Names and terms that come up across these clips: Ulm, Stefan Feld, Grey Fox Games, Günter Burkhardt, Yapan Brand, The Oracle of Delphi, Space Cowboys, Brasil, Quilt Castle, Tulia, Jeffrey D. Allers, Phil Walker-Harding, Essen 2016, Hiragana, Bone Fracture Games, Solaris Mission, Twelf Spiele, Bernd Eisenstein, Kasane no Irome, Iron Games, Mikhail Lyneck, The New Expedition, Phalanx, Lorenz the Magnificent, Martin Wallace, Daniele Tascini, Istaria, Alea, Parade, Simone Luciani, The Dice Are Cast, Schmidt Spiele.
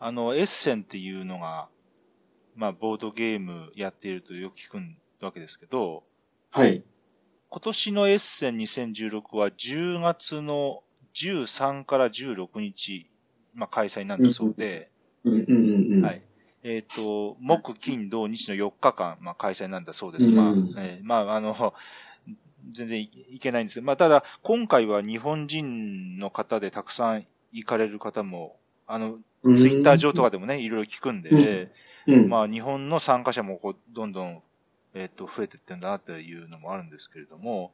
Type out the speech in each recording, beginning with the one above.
エッセンっていうのが、まあ、ボードゲームやっているとよく聞くわけですけど、はい。今年のエッセン2016は10月の13から16日、まあ、開催なんだそうで、はい。木、金、土、日の4日間、まあ、開催なんだそうですが、まあ、全然いけないんですけど、まあ、ただ、今回は日本人の方でたくさん行かれる方も、ツイッター上とかでもね、いろいろ聞くんで、まあ、日本の参加者もこうどんどん、増えていってんだなというのもあるんですけれども、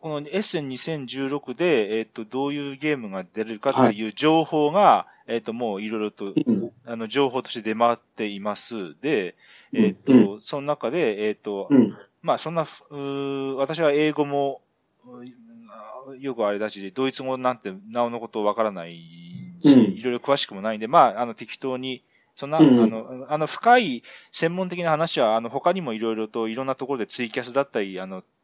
このエッセン2016で、どういうゲームが出れるかっていう情報が、もういろいろと、情報として出回っています。で、その中で、まあ、そんな、私は英語も、よくあれだし、ドイツ語なんて、なおのことわからないし、いろいろ詳しくもないんで、まあ、適当に、そんな、深い専門的な話は、他にもいろいろと、いろんなところでツイキャスだったり、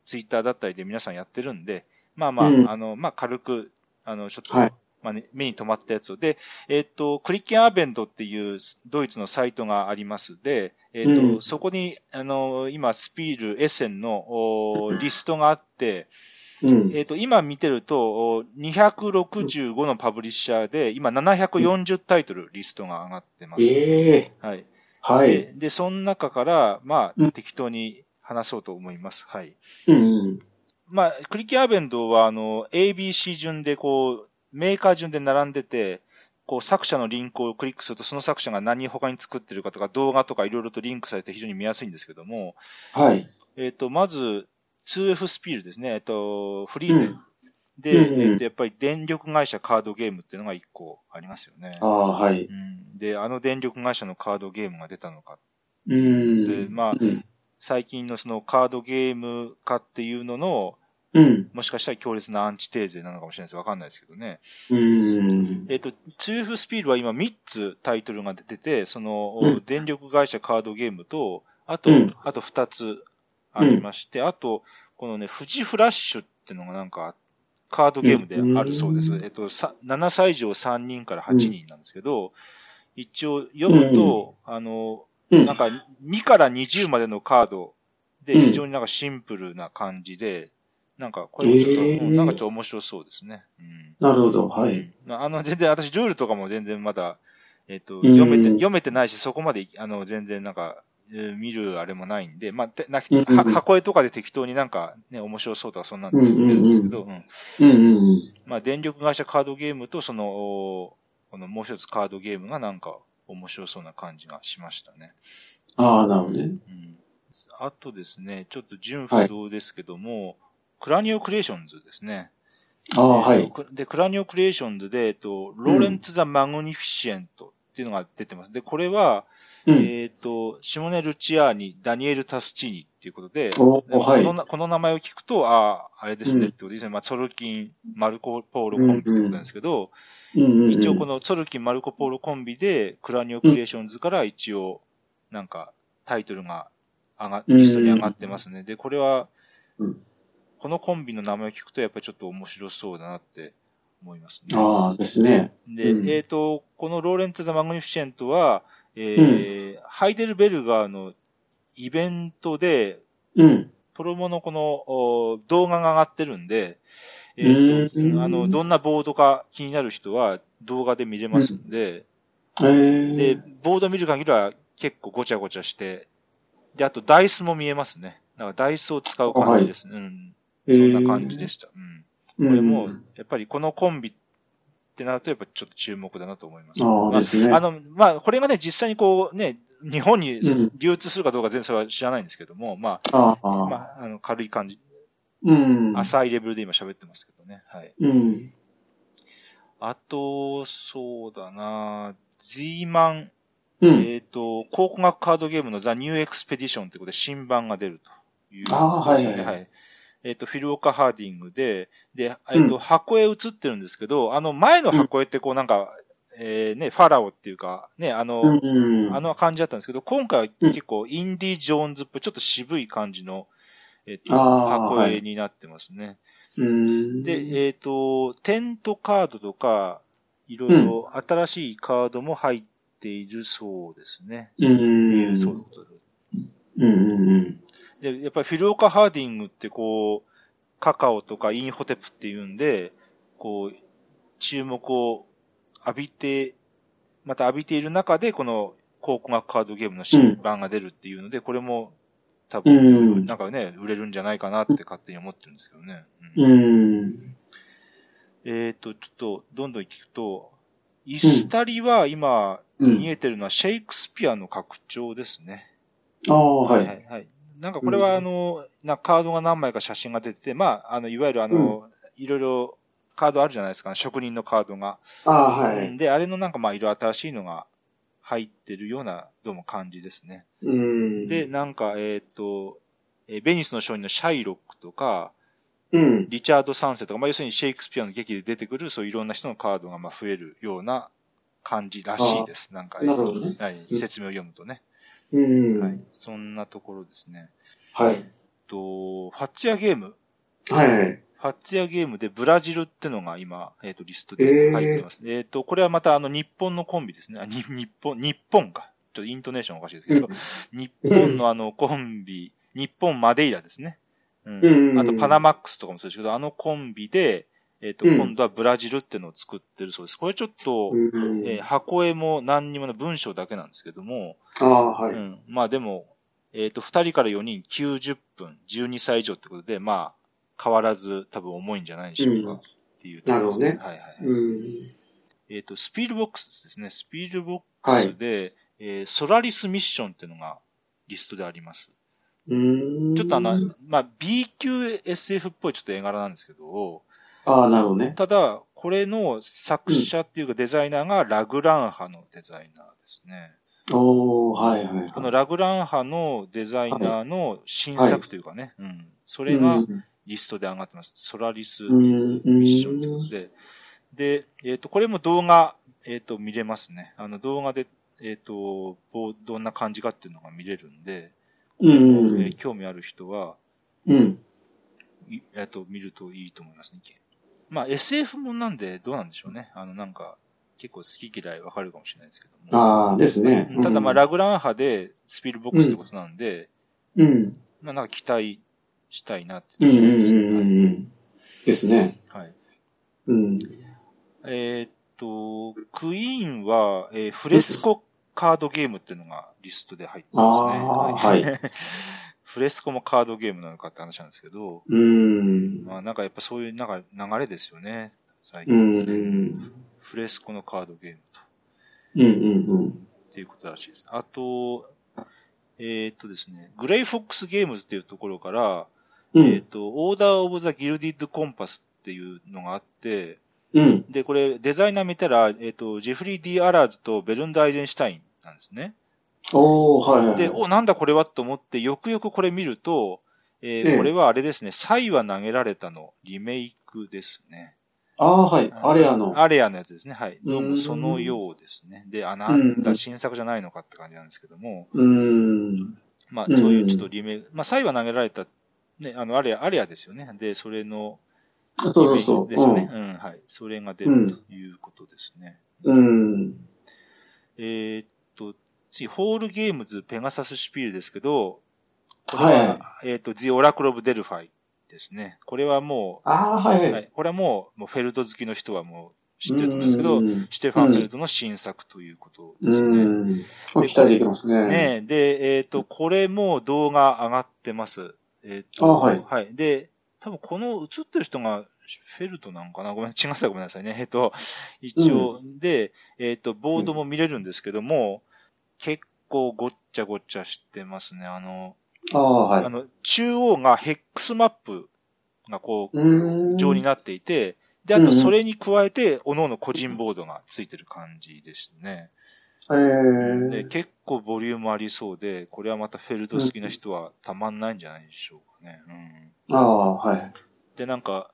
ツイッターだったりで皆さんやってるんで、まあまあ、まあ軽く、ちょっと、まあね、目に留まったやつを。で、クリッケンアーベントっていうドイツのサイトがありますで、そこに、今、スピール、エッセンのリストがあって、今見てると、265のパブリッシャーで、今740タイトルリストが上がってます。で、その中から、まあ、適当に、話そうと思います。はい。まあ、クリッケンアーベントは、ABC 順で、こう、メーカー順で並んでて、こう、作者のリンクをクリックすると、その作者が何を他に作ってるかとか、動画とかいろいろとリンクされて非常に見やすいんですけども、はい。まず、2F スピールですね。フリーで。で、やっぱり電力会社カードゲームっていうのが1個ありますよね。ああ、はい。で、電力会社のカードゲームが出たのか。で、まあ、最近のそのカードゲーム化っていうのの、もしかしたら強烈なアンチテーゼなのかもしれないです。わかんないですけどね。2F スピールは今3つタイトルが出てて、その、電力会社カードゲームと、あと2つありまして、あと、このね、富士フラッシュっていうのがなんか、カードゲームであるそうです。7歳以上3人から8人なんですけど、一応読むと、なんか2から20までのカードで非常になんかシンプルな感じで、なんかこれもちょっと、なんかちょっと面白そうですね。なるほど、はい。全然私ルールとかも全然まだ、読めてないし、そこまで、全然なんか、見るあれもないんで、まあ、箱絵とかで適当になんかね、面白そうとかそんなんで言ってるんですけど、まあ、電力会社カードゲームとその、このもう一つカードゲームがなんか、面白そうな感じがしましたね。ああ、なるほどね。あとですね、ちょっと純不動ですけども、クラニオクリエーションズですね。ああ、はい。で、クラニオクリエーションズで、ローレンツ・ザ・マグニフィシエントっていうのが出てます。で、これは、シモネ・ルチアーニ、ダニエル・タスチーニっていうことで、この名前を聞くと、ああ、あれですねってことですね。まあ、ソルキン・マルコ・ポーロコンビってことなんですけど、一応このソルキン・マルコ・ポーロコンビで、クラニオ・クリエーションズから一応、なんか、タイトルがリストに上がってますね。で、これは、このコンビの名前を聞くと、やっぱりちょっと面白そうだなって思いますね。ああ、ですね。で、このローレンツ・ザ・マグニフィシェントは、ハイデルベルガーのイベントで、プロモのこの動画が上がってるんで、どんなボードか気になる人は動画で見れますんで、で、ボード見る限りは結構ごちゃごちゃして、で、あとダイスも見えますね。なんかダイスを使う感じですね。そんな感じでした。これも、やっぱりこのコンビってなると、やっぱちょっと注目だなと思います。まあ、これがね、実際にこうね、日本に流通するかどうか全然それは知らないんですけども、まあ、軽い感じ。浅いレベルで今喋ってますけどね。はい。あと、そうだな Z-Man、考古学カードゲームの The New Expedition ということで新版が出るという、ね。ああ、はいはい、はい。フィルオカ・ハーディングで、箱絵映ってるんですけど、前の箱絵ってこうなんか、ね、ファラオっていうか、ね、感じだったんですけど、今回は結構インディ・ジョーンズっぽい、ちょっと渋い感じの、箱絵になってますね。で、テントカードとか、いろいろ新しいカードも入っっているそうですね。っていう、そういうことです。うんうんうん。で、やっぱりフィルオカ・ハーディングってこう、カカオとかインホテプっていうんで、こう、注目を浴びて、また浴びている中で、この考古学カードゲームの新版が出るっていうので、これも多分、なんかね、売れるんじゃないかなって勝手に思ってるんですけどね。うん。ちょっと、どんどん聞くと、イスタリは今、見えてるのはシェイクスピアの拡張ですね。ああ、はい、はい、はい。なんかこれはなんかカードが何枚か写真が出てて、まあ、いわゆるいろいろカードあるじゃないですか、ね、職人のカードが。ああ、はい。で、あれのなんかまあ、色新しいのが入ってるような、どうも感じですね。で、なんか、ベニスの商人のシャイロックとか、リチャード三世とか、まあ、要するにシェイクスピアの劇で出てくる、そういういろんな人のカードがまあ増えるような感じらしいです。なんか、なるほどね、はい、説明を読むとね。うんはい、そんなところですね。はい。ファッチアゲーム。はい。ファッチアゲームでブラジルってのが今、リストで入ってます。これはまた日本のコンビですね。日本か。ちょっとイントネーションおかしいですけど、日本のコンビ、日本マデイラですね。うん。あとパナマックスとかもそうですけど、あのコンビで、今度はブラジルってのを作ってるそうです。これちょっと、箱絵も何にもない文章だけなんですけども。ああ、はい。うん。まあでも、2人から4人90分、12歳以上ってことで、まあ、変わらず多分重いんじゃないでしょうか。っていう、ねうん。なるほどね。はいはい。スピールボックスですね。スピールボックスで、はいソラリスミッションっていうのがリストであります。ちょっとまあ、B 級 SF っぽいちょっと絵柄なんですけど、ああ、なるほどね。ただ、これの作者っていうかデザイナーがラグランハのデザイナーですね。おー、はいはい、はい。このラグランハのデザイナーの新作というかね、はいはい、うん。それがリストで上がってます。ソラリスミッションということで。で、これも動画、見れますね。動画で、どんな感じかっていうのが見れるんで、興味ある人は、うん。見るといいと思いますね。まあ SF もなんでどうなんでしょうね。なんか結構好き嫌い分かるかもしれないですけども。ああですね。ただまあラグランハでスピルボックスってことなんで、うん。まあなんか期待したいなっていう感じですね。ですね。はい。うん。クイーンは、フレスコカードゲームっていうのがリストで入ってますね。あはい。フレスコもカードゲームなのかって話なんですけど、まあなんかやっぱそういうなんか流れですよね、最近。フレスコのカードゲームと。っていうことらしいです。あと、ですね、グレイフォックスゲームズっていうところから、オーダーオブザギルディッドコンパスっていうのがあって、で、これデザイナー見たら、ジェフリー・D・アラーズとベルンド・アイゼンシュタインなんですね。おー、はい、はい。で、お、なんだこれはと思って、よくよくこれ見ると、これはあれですね、サイは投げられたの、リメイクですね。ああ、はい。アレアのやつですね。はい。どうもそのようですね。で、なんだ、新作じゃないのかって感じなんですけども。まあ、そういうちょっとリメイク。まあ、サイは投げられた、ね、アレアですよね。で、それの、そうそう。ですよね。うん、はい。それが出るということですね。次、ホールゲームズペガサスシュピールですけど、これは、はい、The Oracle of Delphi ですね。これはもう、これはもうフェルト好きの人はもう知ってると思うんですけど、シュテファンフェルトの新作ということですね。期待できますね。ねで、これも動画上がってます。はい。で、多分この映ってる人が、フェルトなんかなごめんなさいね。一応、で、ボードも見れるんですけども、結構ごっちゃごっちゃしてますね。中央がヘックスマップがこう、上になっていて、で、あとそれに加えて、各々個人ボードがついてる感じですね。で結構ボリュームありそうで、これはまたフェルド好きな人はたまんないんじゃないでしょうかね。で、なんか、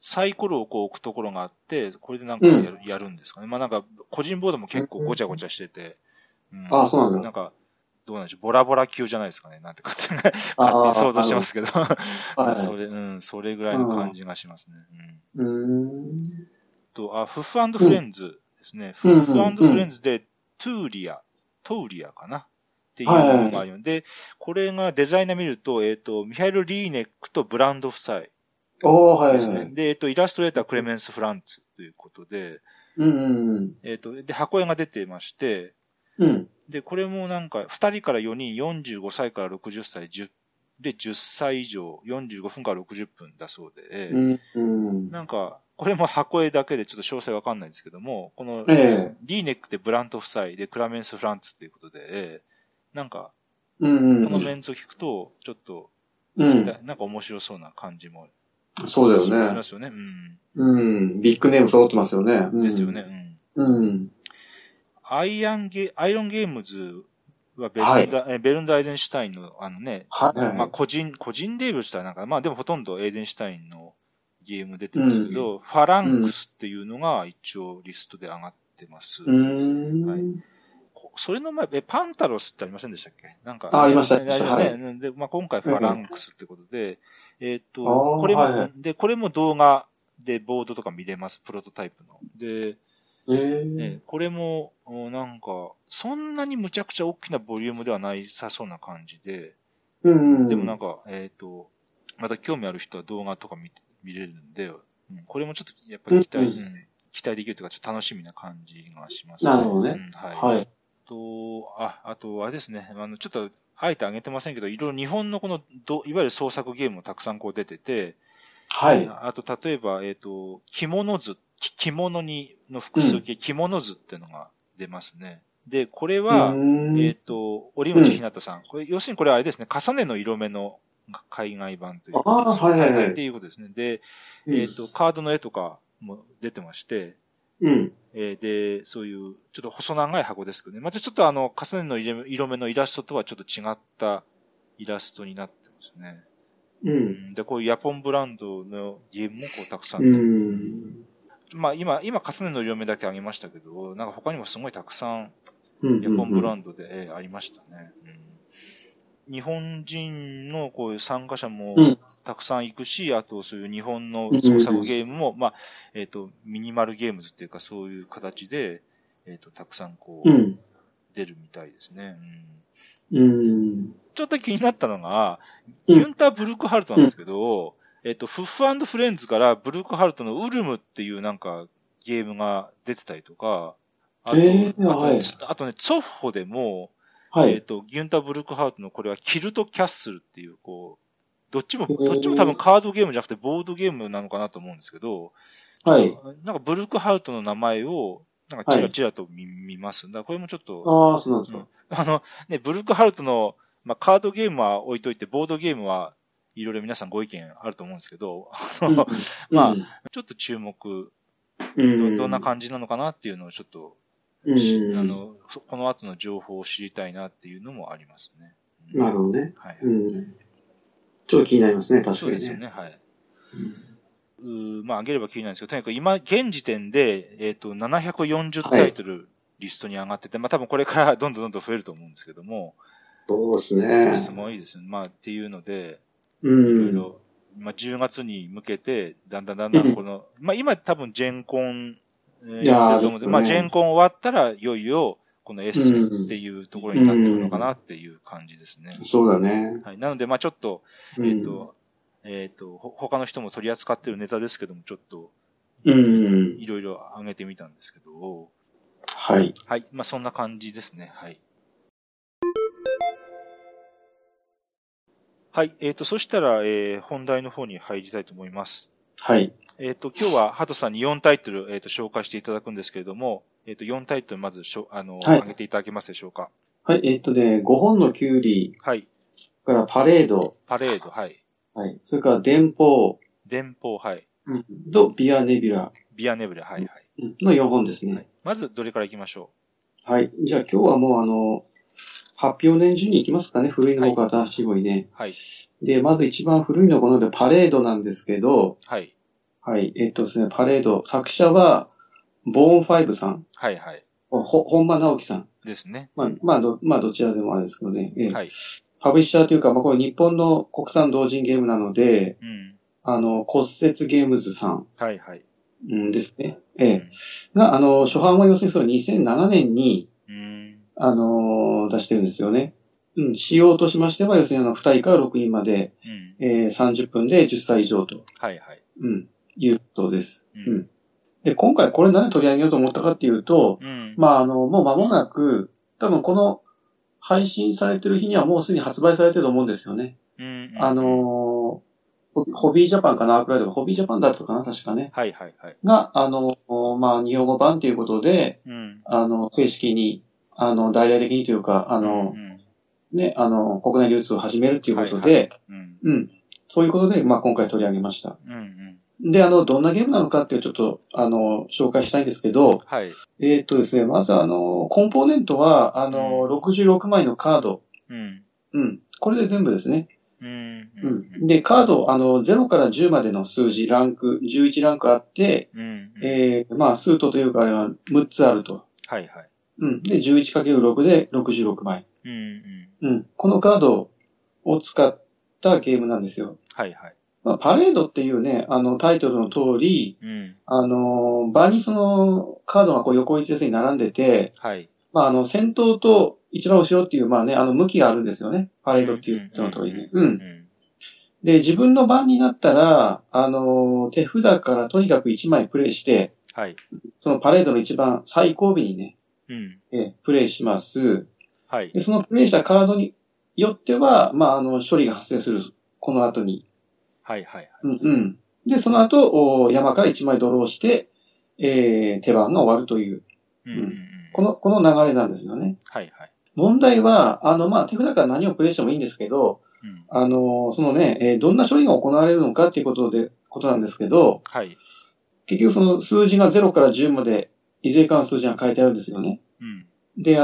サイコロをこう置くところがあって、これでなんかやるんですかね。まあなんか、個人ボードも結構ごちゃごちゃしてて、あ、そうなんだ。なんか、どうなんでしょう。ボラボラ級じゃないですかね。なんて勝手に想像してますけど。それぐらいの感じがしますね。フッフ&フレンズですね。フッフ&フレンズでトゥーリアかなっていうのがあるので、はい、これがデザイナー見ると、ミハイル・リーネックとブランド夫妻ですね。はいはい、で、イラストレーター、クレメンス・フランツということで、うんうんうん、で、箱絵が出てまして、うん、で、これもなんか、2人から4人、45歳から60歳、10歳以上、45分から60分だそうで、うんうん、なんか、これも箱絵だけでちょっと詳細わかんないんですけども、この、リーネックでブラント夫妻でクラメンス・フランツということで、なんか、うんうんうん、このメンツを聞くと、ちょっと、うん、なんか面白そうな感じも。そうだよね。しますよね。うん。うん。ビッグネーム揃ってますよね。ですよね。うん。うん、アイロンゲームズはベルンダ・アイゼンシュタインの、はい、まあ個人レーベルしたらなんか、まあでもほとんどエイゼンシュタインのゲーム出てますけど、うん、ファランクスっていうのが一応リストで上がってます。うん。はい、それの前、パンタロスってありませんでしたっけ？なんか。ありましたね。はい、で、まあ今回ファランクスってことで、うん、これも、はい、で、これも動画でボードとか見れます。プロトタイプの。で、これも、なんか、そんなにむちゃくちゃ大きなボリュームではないさそうな感じで、うん、でもなんか、また興味ある人は動画とか見れるんで、うん、これもちょっとやっぱり期待できるというか、ちょっと楽しみな感じがしますね。なるほどね。うん、はい。はいあと、あれですね。ちょっと、あえてあげてませんけど、いろいろ日本のこの、いわゆる創作ゲームもたくさんこう出てて、はい。あと、例えば、着物に、の複数形、着物図っていうのが出ますね。で、これは、折口ひなたさん。これ、要するにこれはあれですね、重ねの色目の海外版という。ああ、はいはいはい。っていうことですね。で、カードの絵とかも出てまして、うん。で、そういう、ちょっと細長い箱ですけどね。またちょっと重ねの色目のイラストとはちょっと違ったイラストになってますね。うん。で、こういうヤポンブランドのゲームもこうたくさん。うん。まあ今重ねの色目だけあげましたけど、なんか他にもすごいたくさん、ヤポンブランドで、ありましたね。うん。日本人のこういう参加者も、たくさん行くし、あとそういう日本の創作ゲームも、まあ、ミニマルゲームズっていうかそういう形で、たくさんこう、出るみたいですね。ちょっと気になったのが、ギュンター・ブルクハルトなんですけど、フッフ&フレンズからブルクハルトのウルムっていうなんかゲームが出てたりとか、あとね、ツォッホでも、はい、ギュンター・ブルクハルトのこれはキルト・キャッスルっていうこう、どっちも多分カードゲームじゃなくてボードゲームなのかなと思うんですけど、はい。なんかブルクハルトの名前を、なんかチラチラと見ます。だからこれもちょっと、ああ、そうなんですか。ね、ブルクハルトの、まあ、カードゲームは置いといて、ボードゲームはいろいろ皆さんご意見あると思うんですけど、まあ、ちょっと注目、どんな感じなのかなっていうのをちょっと、この後の情報を知りたいなっていうのもありますね。なるほどね。はい。ちょっと気になりますね、確かに。そうですよね、はい。まあ、上げれば気になるんですけど、とにかく今、現時点で、740タイトルリストに上がってて、はい、まあ多分これからどんどん増えると思うんですけども。そうですね。すごいですね。まあ、っていうので、いろいろ、まあ10月に向けて、だんだんこの、まあ今多分ジェンコン、やってると思うんですけど、まあジェンコン終わったら、いよいよ、この S っていうところに立っていくのかなっていう感じですね。そうだね。はい。なので、まぁちょっと、他の人も取り扱ってるネタですけども、ちょっと、いろいろ上げてみたんですけど、はい。はい。まぁ、そんな感じですね。はい。はい。そしたら、本題の方に入りたいと思います。はい。今日は、ハトさんに4タイトル、紹介していただくんですけれども、4タイトルまずはい、上げていただけますでしょうか。はい、5本のキュウリ。はい。からパレード、はい。はい。それから電報、はい。うん。と、ビアネビュラ、はい、はい。の4本ですね。はい、まず、どれから行きましょう。はい。じゃあ今日はもう発表年順に行きますかね。古いの方から新しい方にね。はい。で、まず一番古いのこので、パレードなんですけど。はい。はい。ですね、パレード。作者は、ボーンファイブさん。はいはい。本間直樹さん。ですね。まあ、どちらでもあれですけどね。はい。パブリッシャーというか、まあ、これ日本の国産同人ゲームなので、うん、骨折ゲームズさん。はいはい。うんですね。が、初版は要するにその2007年に、出してるんですよね。うん、仕様としましては、要するに2人から6人まで、うん、30分で10歳以上と。はいはい。うん。いうことです。うん。うん、で、今回これ何取り上げようと思ったかっていうと、うん、まあ、もう間もなく、多分この配信されてる日にはもうすでに発売されてると思うんですよね。うんうんうん、ホビージャパンかな、アークライトがホビージャパンだったかな、確かね。はいはいはい。が、まあ、日本語版ということで、うん、正式に、大々的にというか、うんうん、ね、国内流通を始めるということで、はいはい、うん、うん。そういうことで、まあ、今回取り上げました。うんうん、で、どんなゲームなのかっていうちょっと、紹介したいんですけど、はい。ですね、まずコンポーネントは、うん、66枚のカード。うん。うん。これで全部ですね。うんうん、で、カード、0から10までの数字、ランク、11ランクあって、うんうん、まあ、スートというか、あれは6つあると。はいはい。うん。で、11×6 で66枚。うんうん。うん。このカードを使ったゲームなんですよ。はいはい。まあ、パレードっていうね、タイトルの通り、うん、場にその、カードがこう横一列に並んでて、はい。まあ、先頭と一番後ろっていう、まあね、向きがあるんですよね。パレードっていうの通りね。うん。で、自分の番になったら、手札からとにかく1枚プレイして、はい。そのパレードの一番最後尾にね、うん。プレイします。はい。で、そのプレイしたカードによっては、まあ、処理が発生する。この後に。はいはいはい。うんうん。で、その後、山から1枚ドローして、手番が終わるという。うん。うん、この流れなんですよね。はいはい。問題は、まあ、手札から何をプレイしてもいいんですけど、うん、そのね、どんな処理が行われるのかっていうことなんですけど、はい。結局その数字が0から10まで、いずれかの数字が書いてあるんですよね。うん。で、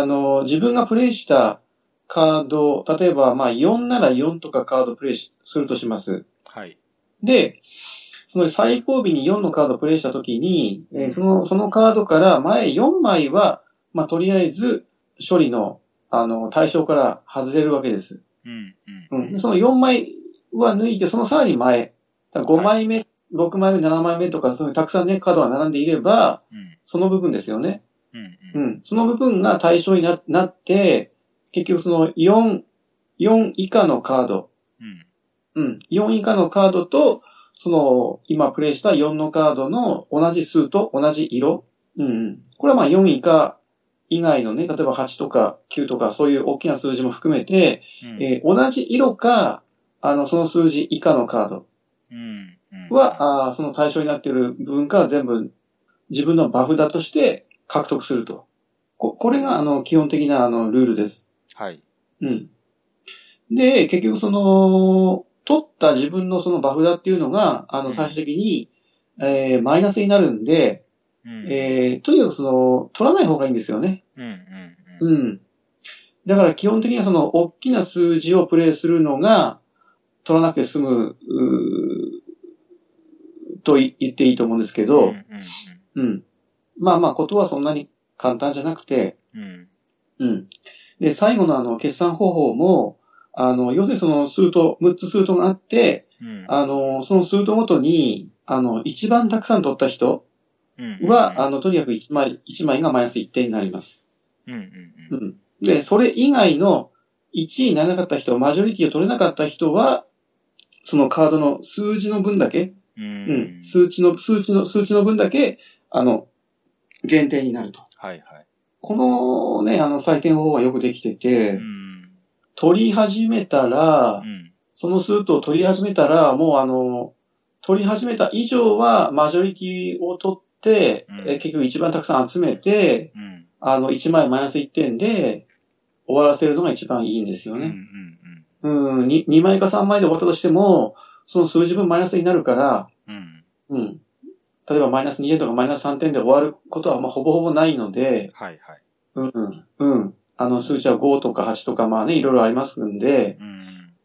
自分がプレイしたカード、例えば、まあ、4なら4とかカードプレイするとします。はい。で、その最後尾に4のカードプレイしたときに、そのカードから前4枚は、まあ、とりあえず、処理の、対象から外れるわけです。うん。うん。うん、その4枚は抜いて、そのさらに前、5枚目、はい、6枚目、7枚目とか、そういうたくさんね、カードが並んでいれば、うん、その部分ですよね。うん。うん。その部分が対象になって、結局その4以下のカード。うん。うん。4以下のカードと、その、今プレイした4のカードの同じ数と同じ色。うん。これはまあ4以下、以外のね、例えば8とか9とかそういう大きな数字も含めて、うん、同じ色か、その数字以下のカードは、うんうん、その対象になっている部分から全部自分の場札として獲得すると。これが、基本的な、ルールです。はい。うん。で、結局その、取った自分のその場札っていうのが、最終的に、うん、マイナスになるんで、うん、とにかくその、取らない方がいいんですよね。うん、うん、うん。だから基本的にはその、大きな数字をプレイするのが、取らなくて済む、と言っていいと思うんですけど、うん、うんうん。まあまあ、ことはそんなに簡単じゃなくて、うん。うん。で、最後の決算方法も、要するにその、スート、6つスートがあって、うん、そのスートごとに、一番たくさん取った人、は、とにかく1枚がマイナス1点になります。うんうんうん、で、それ以外の1位にならなかった人、マジョリティを取れなかった人は、そのカードの数字の分だけ、うん、数値の分だけ、減点になると。はいはい。このね、採点方法がよくできてて、うん、取り始めたら、うん、そのスートを取り始めたら、もう取り始めた以上は、マジョリティを取って、で、結局一番たくさん集めて、うん、1枚マイナス1点で終わらせるのが一番いいんですよね。うんうんうん、2枚か3枚で終わったとしても、その数字分マイナスになるから、うんうん、例えばマイナス2点とかマイナス3点で終わることはまあほぼほぼないので、はいはい、うんうん、数字は5とか8とかまあね、いろいろありますんで、うん、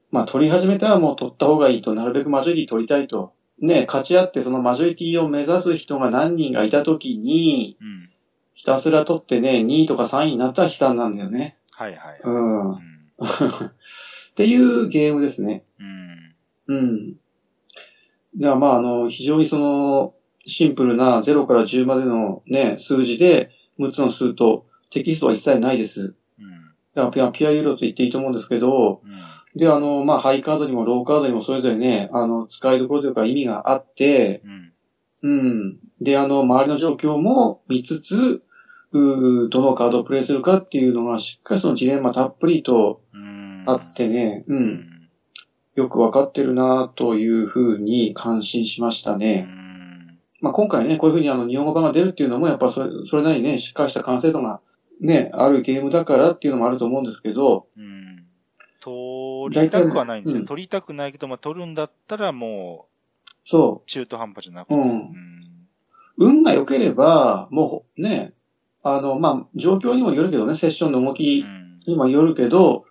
まあ取り始めたらもう取った方がいいと、なるべくマジョリティ取りたいと。ね、勝ち合ってそのマジョリティを目指す人が何人がいたときに、うん、ひたすら取ってね、2位とか3位になったら悲惨なんだよね。はいはい。うん。うん、っていうゲームですね。うん。うん。ではまあ、非常にその、シンプルな0から10までのね、数字で、6つの数と、テキストは一切ないです。うんピアユーロと言っていいと思うんですけど、うん、で、まあ、ハイカードにもローカードにもそれぞれね、使いどころというか意味があって、うん。うん、で、周りの状況も見つつ、どのカードをプレイするかっていうのが、しっかりそのジレンマたっぷりとあってね、うん。うんよくわかってるなというふうに感心しましたね。まあ、今回ね、こういうふうに日本語版が出るっていうのも、やっぱそれなりにね、しっかりした完成度がね、あるゲームだからっていうのもあると思うんですけど。うん。取りたくはないんですよ。うん、取りたくないけど、まあ、取るんだったらもう、そう。中途半端じゃなくて。うん。うん、運が良ければ、もうね、まあ、状況にもよるけどね、セッションの動きにもよるけど、うん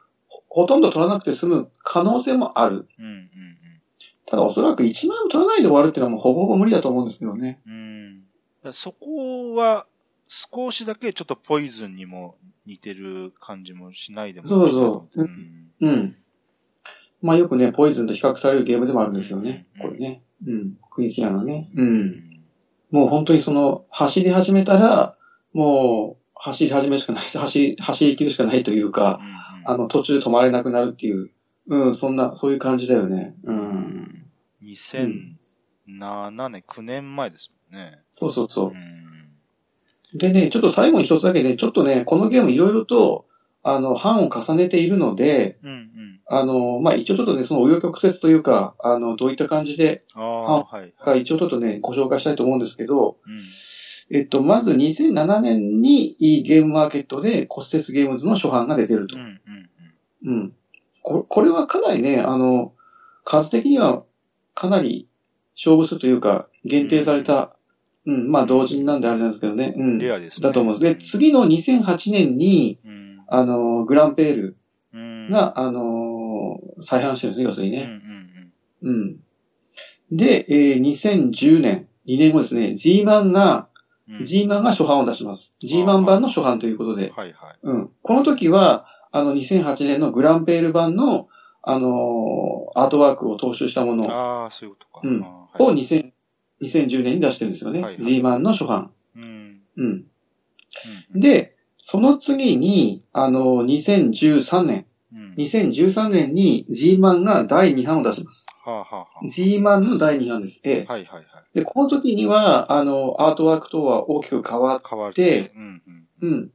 ほとんど取らなくて済む可能性もある。うんうんうん、ただおそらく1万も取らないで終わるっていうのはもうほぼほぼ無理だと思うんですけどね。うん、そこは少しだけちょっとポイズンにも似てる感じもしないでもない。そうそう。うん。うん、まあよくね、ポイズンと比較されるゲームでもあるんですよね。うんうん、これね。うん。クイズやのね。うん。うん、もう本当に走り始めたら、もう走り始めるしかない。走り切るしかないというか、うん途中止まれなくなるっていう、うん、そういう感じだよね。うん。2007年、9年前ですもんね。そうそうそう。うん、でね、ちょっと最後に一つだけね、ちょっとね、このゲームいろいろと、版を重ねているので、うんうん、まあ、一応ちょっとね、その、紆余曲折というか、どういった感じで、はい。一応ちょっとね、ご紹介したいと思うんですけど、うんまず2007年にゲームマーケットで骨折ゲームズの初版が出てると。うんうんうん、これはかなりね、数的にはかなり勝負数というか、限定された、うん、うん、まあ同人なんであれなんですけどね。うん。レアですね。だと思うんです。で、次の2008年に、うん、グランペールが、うん、再版してるんですね、要するにね。うん、うんうん。で、2010年、2年後ですね、Z-Manが初版を出します。Z-Man版の初版ということで。はいはい。うん。この時は、2008年のグランペール版の、アートワークを踏襲したものを。ああ、そういうことか。うん。はい、を2010年に出してるんですよね。はいはい、Z-Manの初版。うん。うん。で、その次に、2013年に Z-Man が第2版を出します。はあはあはあ、Z-Man の第2版です。ええ。はいはいはい。で、この時には、アートワークとは大きく変わって、うん、うんうん、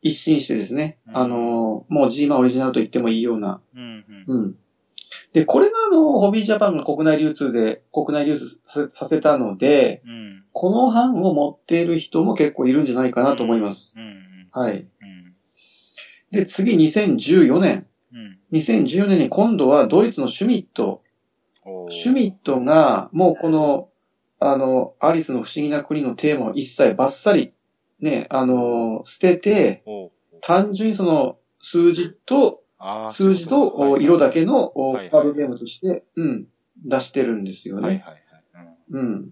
一新してですね、うん、もう Z-Man オリジナルと言ってもいいような、うん、うんうん、で、これがホビージャパンが国内流通させたので、うん、この版を持っている人も結構いるんじゃないかなと思います。うんうん、はい。で、次2014年。うん、2014年に今度はドイツのシュミットがもうこの、アリスの不思議な国のテーマを一切バッサリ、ね、捨てて、単純にその数字と色だけのカードゲームとして、うん、出してるんですよね。はいはいはい、うん。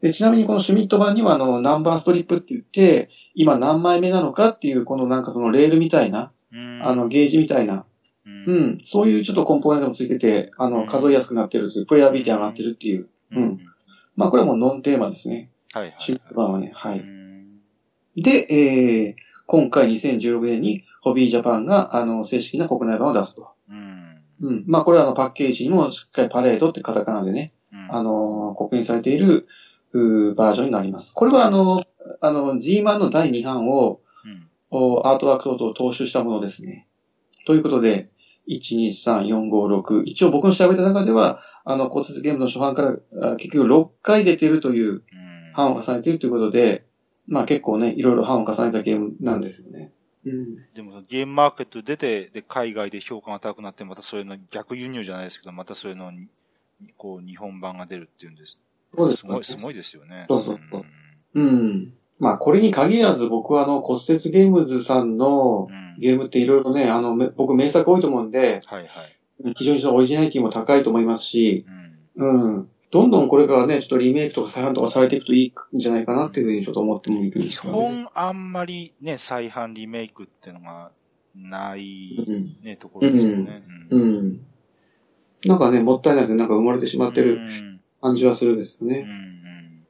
で、ちなみにこのシュミット版にはナンバーストリップって言って、今何枚目なのかっていう、このなんかそのレールみたいな、ゲージみたいな、うん、うん、そういうちょっとコンポーネントもついてて、数えやすくなってるという、プレイアビリティ上がってるっていう、うん。うん、まあこれはもうノンテーマですね。はい。シュミット版はね、はい。で、今回2016年にホビージャパンが、正式な国内版を出すと。うん。まあこれはパッケージにもしっかりパレードってカタカナでね、刻印されている、バージョンになります。これはZ-Man の第2版を、うん、アートワーク等々を踏襲したものですね。ということで、1,2,3,4,5,6。一応僕の調べた中では、骨折ゲームの初版から結局6回出てるという、版を重ねているということで、まあ結構ね、いろいろ版を重ねたゲームなんですよね。うん、でもゲームマーケット出て、で、海外で評価が高くなって、またそういうの逆輸入じゃないですけど、またそういうのに、こう、日本版が出るっていうんです。そうですね。すごいですよね。そうそうそう。うん。まあ、これに限らず僕は骨折ゲームズさんのゲームっていろいろね、僕名作多いと思うんで、はいはい。非常にそのオリジナリティも高いと思いますし、うん。どんどんこれからね、ちょっとリメイクとか再販とかされていくといいんじゃないかなっていうふうにちょっと思ってもいるんですけどね。基本あんまりね、再販リメイクっていうのがないね、ところですよね。うん。なんかね、もったいないですね。なんか生まれてしまってる。感じはするんですよね。うんうん、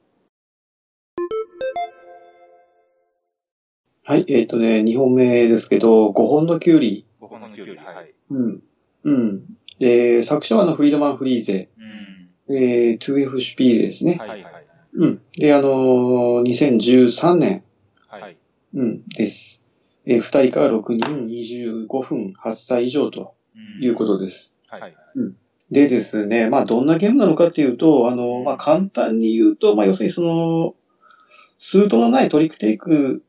はい、2本目ですけど、5本のキュウリ。5本のキュウリ、はい。うん。うん。で、作者はフリードマン・フリーゼ。うん。トゥエフ・シュピーレですね。はい、はい、はい。うん。で、2013年。はい。うん、です。2人から6人、25分、8歳以上ということです。うん、はい、はい、うん。でですね、まあ、どんなゲームなのかっていうと、まあ、簡単に言うと、まあ、要するにスートのないトリックテイク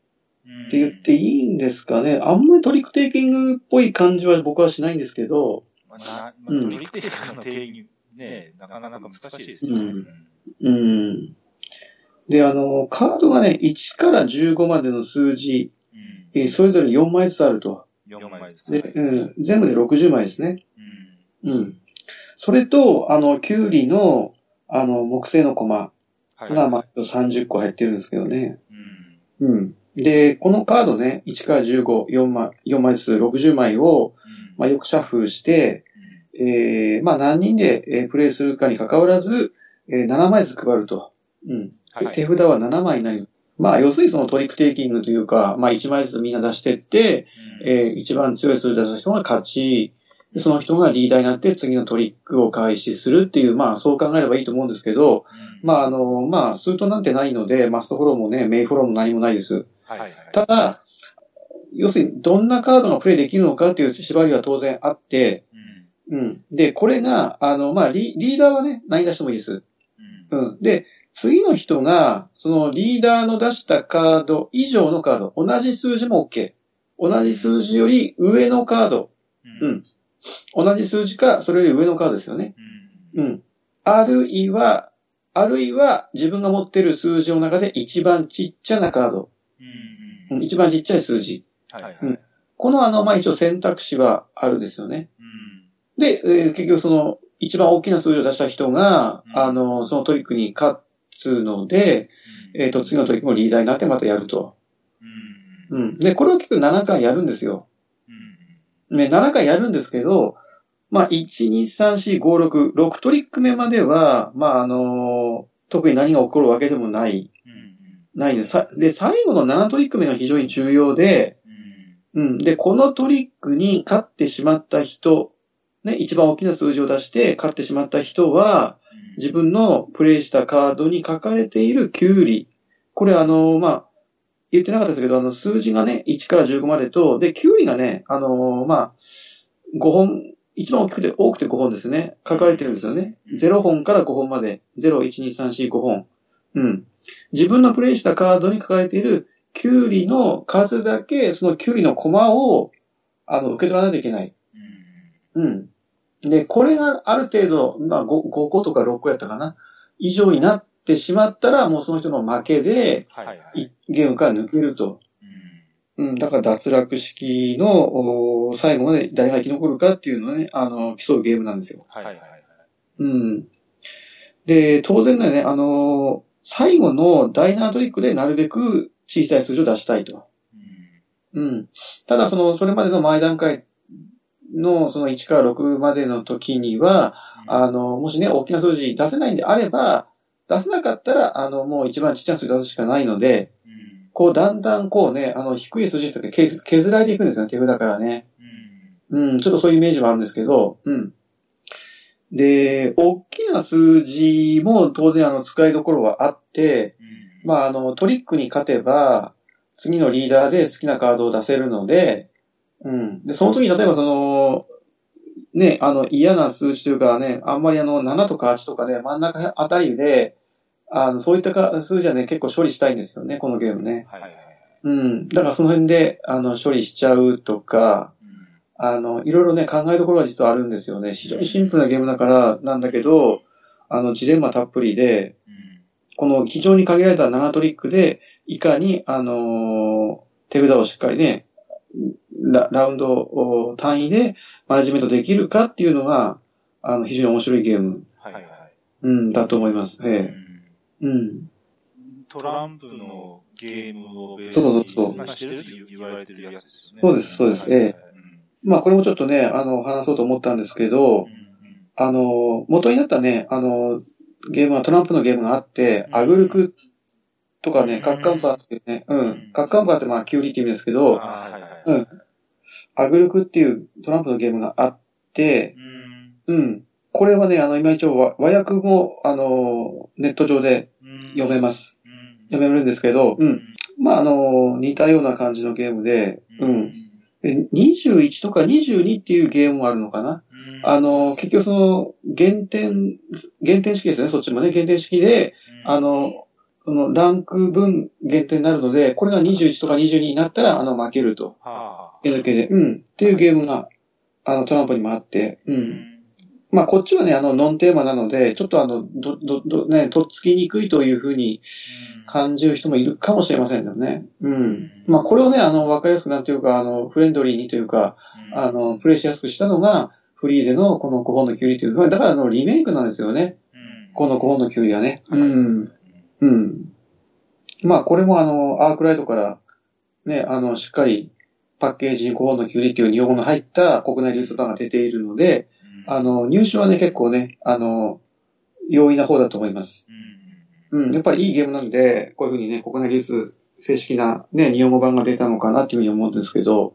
って言っていいんですかね。あんまりトリックテイキングっぽい感じは僕はしないんですけど。まあうん、トリックテイキングの定義ね、なかなか難しいですよね。うん。うん、で、カードがね、1から15までの数字、うん、それぞれ4枚ずつあると。4枚ずつ。で、うん、全部で60枚ですね。うん。うん、それと、キュウリの、木製のコマ。が、ま、30個入ってるんですけどね。うん。うん。で、このカードね、1から15、4枚ずつ60枚を、まあ、よくシャッフルして、うん、まあ、何人で、プレイするかに関わらず、7枚ずつ配ると。うん。はい、手札は7枚になります。まあ、要するにそのトリックテイキングというか、まあ、1枚ずつみんな出してって、うん、一番強い数字出した人が勝ち、その人がリーダーになって次のトリックを開始するっていう、まあ、そう考えればいいと思うんですけど、うん、まあ、まあ、スートなんてないので、マストフォローもね、メイフォローも何もないです。はいはい、ただ、要するに、どんなカードがプレイできるのかっていう縛りは当然あって、うん。うん、で、これが、まあリーダーはね、何出してもいいです。うん。うん、で、次の人が、そのリーダーの出したカード以上のカード、同じ数字も OK。同じ数字より上のカード。うん。うん、同じ数字か、それより上のカードですよね。うん。うん、あるいは、自分が持ってる数字の中で一番ちっちゃなカード。うん、一番ちっちゃい数字。はいはい、うん、このまあ、一応選択肢はあるんですよね。うん、で、結局その、一番大きな数字を出した人が、うん、そのトリックに勝つので、うん、次のトリックもリーダーになってまたやると。うん。うん、で、これを結局7回やるんですよ。ね、7回やるんですけど、まあ、1、2、3、4、5、6、6トリック目までは、まあ、特に何が起こるわけでもない。うん、ないです。で、最後の7トリック目が非常に重要で、うん、うん。で、このトリックに勝ってしまった人、ね、一番大きな数字を出して勝ってしまった人は、自分のプレイしたカードに書かれているキュウリ。これまあ、言ってなかったですけど、数字がね、1から15までと、で、キュウリがね、まあ、5本、一番多くて5本ですね。書かれてるんですよね。0本から5本まで。0、1、2、3、4、5本。うん。自分のプレイしたカードに書かれているキュウリの数だけ、そのキュウリのコマを、受け取らないといけない。うん。で、これがある程度、まあ5個とか6個やったかな。以上になって、ってしまったら、もうその人の負けで、ゲームから抜けると。うんうん、だから脱落式の最後まで誰が生き残るかっていうのをね、競うゲームなんですよ。はいはいはい、うん。で、当然だね、最後のダイナートリックでなるべく小さい数字を出したいと。うん。うん、ただ、それまでの前段階の、その1から6までの時には、うん、もしね、大きな数字出せないんであれば、出せなかったら、もう一番ちっちゃい数字出すしかないので、うん、こう、だんだんこうね、低い数字とか削られていくんですよね、手札からね。うん、ちょっとそういうイメージもあるんですけど、うん。で、大きな数字も当然使いどころはあって、うん、まあ、トリックに勝てば、次のリーダーで好きなカードを出せるので、うん。で、その時に例えばね、嫌な数値というかね、あんまり7とか8とかね、真ん中あたりで、そういった数字はね、結構処理したいんですよね、このゲームね。はいはいはい。うん。だからその辺で、処理しちゃうとか、うん、いろいろね、考えどころは実はあるんですよね。非常にシンプルなゲームだから、なんだけど、ジレンマたっぷりで、うん、この非常に限られた7トリックで、いかに、手札をしっかりね、ラウンドを単位でマネジメントできるかっていうのが、非常に面白いゲーム。はいはい。うん、だと思います。ええ。うん。トランプのゲームをベースにしてると言われてるやつですね。そうです、そうです。ええ。まあ、これもちょっとね、話そうと思ったんですけど、うんうん、元になったね、ゲームはトランプのゲームがあって、うんうん、アグルクとかね、カッカンバーっていうね、うん。カッカンバーってまあ、キュウリって意味ですけど、うん。アグルクっていうトランプのゲームがあって、うん。これはね、今一応和訳も、ネット上で読めます。読めるんですけど、うん。まあ、似たような感じのゲームで、うん。で21とか22っていうゲームもあるのかな。結局その、減点式ですね、そっちもね、減点式で、そのランク分減点になるので、これが21とか22になったら、負けると。絵だけで。うん。っていうゲームが、トランプにもあって、うん。まあ、こっちはね、ノンテーマなので、ちょっとね、とっつきにくいというふうに感じる人もいるかもしれませんよね。うん。まあ、これをね、わかりやすくなんていうか、フレンドリーにというか、プレイしやすくしたのが、フリーゼのこの5本のキュウリというふうに、だからリメイクなんですよね。この5本のキュウリはね。うん。うん。まあ、これもアークライトから、ね、しっかりパッケージに5本のキュウリっていう日本語の入った国内流通版が出ているので、入手はね、結構ね、容易な方だと思います。うん。やっぱりいいゲームなんで、こういうふうにね、国内流通正式なね、日本語版が出たのかなっていうふうに思うんですけど。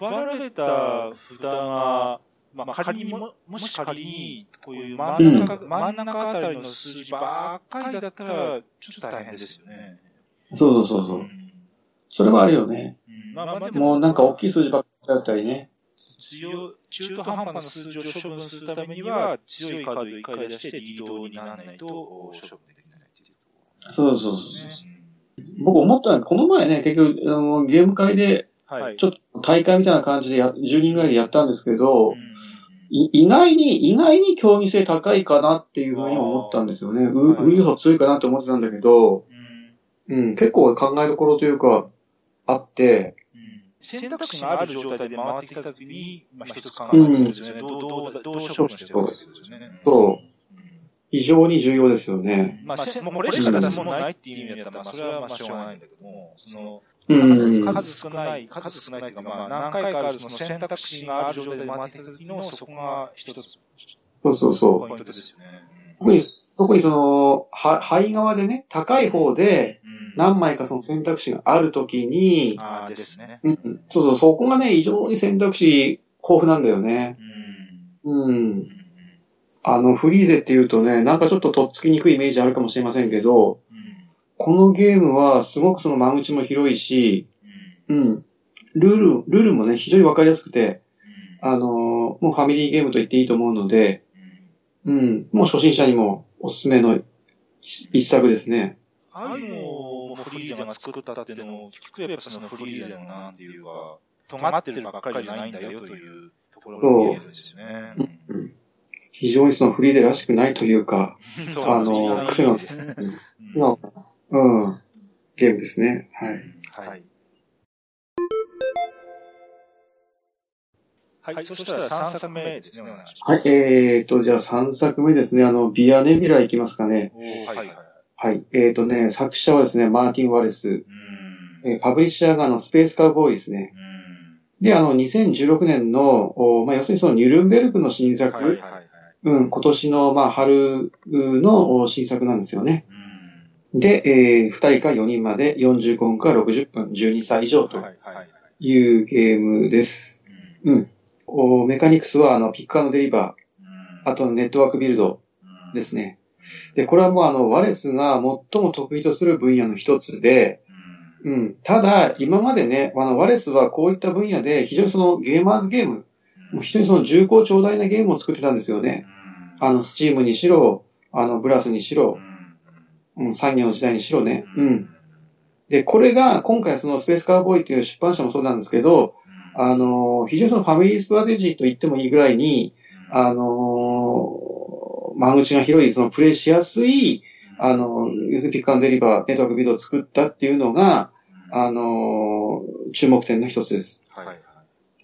配られた札が、まあ、仮にもし仮に、こういう真ん中あたりの数字ばっかりだったら、ちょっと大変ですよね。そうそうそう。それはあるよね。もうなんか大きい数字ばっかりだったりね。中途半端な数字を処分するためには、強いカードを1回出してリードにならないと処分できないっていう。そうそうそう。僕思ったのは、この前ね、結局、ゲーム会で、ちょっと大会みたいな感じで10人ぐらいでやったんですけど、意外に競技性高いかなっていうふうに思ったんですよね。ウイルス強いかなって思ってたんだけど、うん、結構考えどころというか、あって、選択肢がある状態で回ってきたときに、一つ考えるんですよね。どう処分してるかってことですよね。そう。非常に重要ですよね。まあ、もうこれしか出すものないっていう意味だったら、まあ、それはまあしょうがないんだけども、数少ないというか、まあ、何回かあるその選択肢がある状態で回ってきたときの、そこが一つ。そうそうそう。ポイントですよね。特にその、牌側でね、高い方で、何枚かその選択肢があるときに、ああですね。うん。そうそう、そこがね、異常に選択肢豊富なんだよね。うん。フリーゼって言うとね、なんかちょっととっつきにくいイメージあるかもしれませんけど、このゲームはすごくその間口も広いし、うん。ルールもね、非常にわかりやすくて、もうファミリーゲームと言っていいと思うので、うん。もう初心者にもおすすめの一作ですね。フリーゼが作ったっていうのを聞くと、やっぱそのフリーゼのなんていうか、尖ってるばっかりじゃないんだよというところが見えるんですね。うん、非常にそのフリーゼらしくないというか、癖のゲームですね。はい。はい、そしたら3作目ですね。はい、じゃあ3作目ですね。ビアネビュラいきますかね。はい。ね、作者はですね、マーティン・ワレス。パブリッシャーがスペースカウボーイですね。で、2016年の、まあ、要するにそのニュルンベルクの新作。うん、今年の、まあ、春の新作なんですよね。で、2人か4人まで45分から60分、12歳以上というゲームです。うん。メカニクスは、ピック&デリバー。あと、ネットワークビルドですね。で、これはもうワレスが最も得意とする分野の一つで、うん。ただ、今までね、ワレスはこういった分野で非常にそのゲーマーズゲーム、もう非常にその重厚長大なゲームを作ってたんですよね。スチームにしろ、ブラスにしろ、うん、産業の時代にしろね。うん。で、これが今回そのスペースカウボーイという出版社もそうなんですけど、非常にそのファミリーストラテジーと言ってもいいぐらいに、間口が広い、そのプレイしやすい、ユースピック&デリバー、ネットワークビデオを作ったっていうのが、注目点の一つです。はい。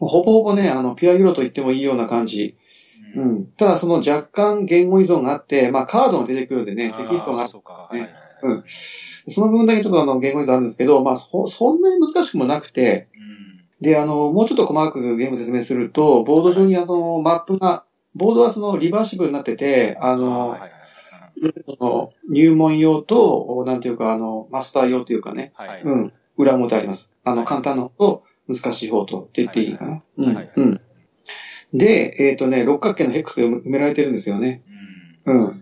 ほぼほぼね、ピュアユーロと言ってもいいような感じ。うん。ただ、その若干言語依存があって、まあ、カードも出てくるんでね、テキストがある、ね。そうか。はい。うん。その部分だけちょっと言語依存あるんですけど、まあ、そんなに難しくもなくて、で、もうちょっと細かくゲーム説明すると、ボード上にマップが、ボードはそのリバーシブルになってて、入門用と、なんていうか、マスター用というかね、はい、うん、裏表あります。簡単な方と、難しい方と、って言っていいかな。うん。で、六角形のヘックスで埋められてるんですよね。うん。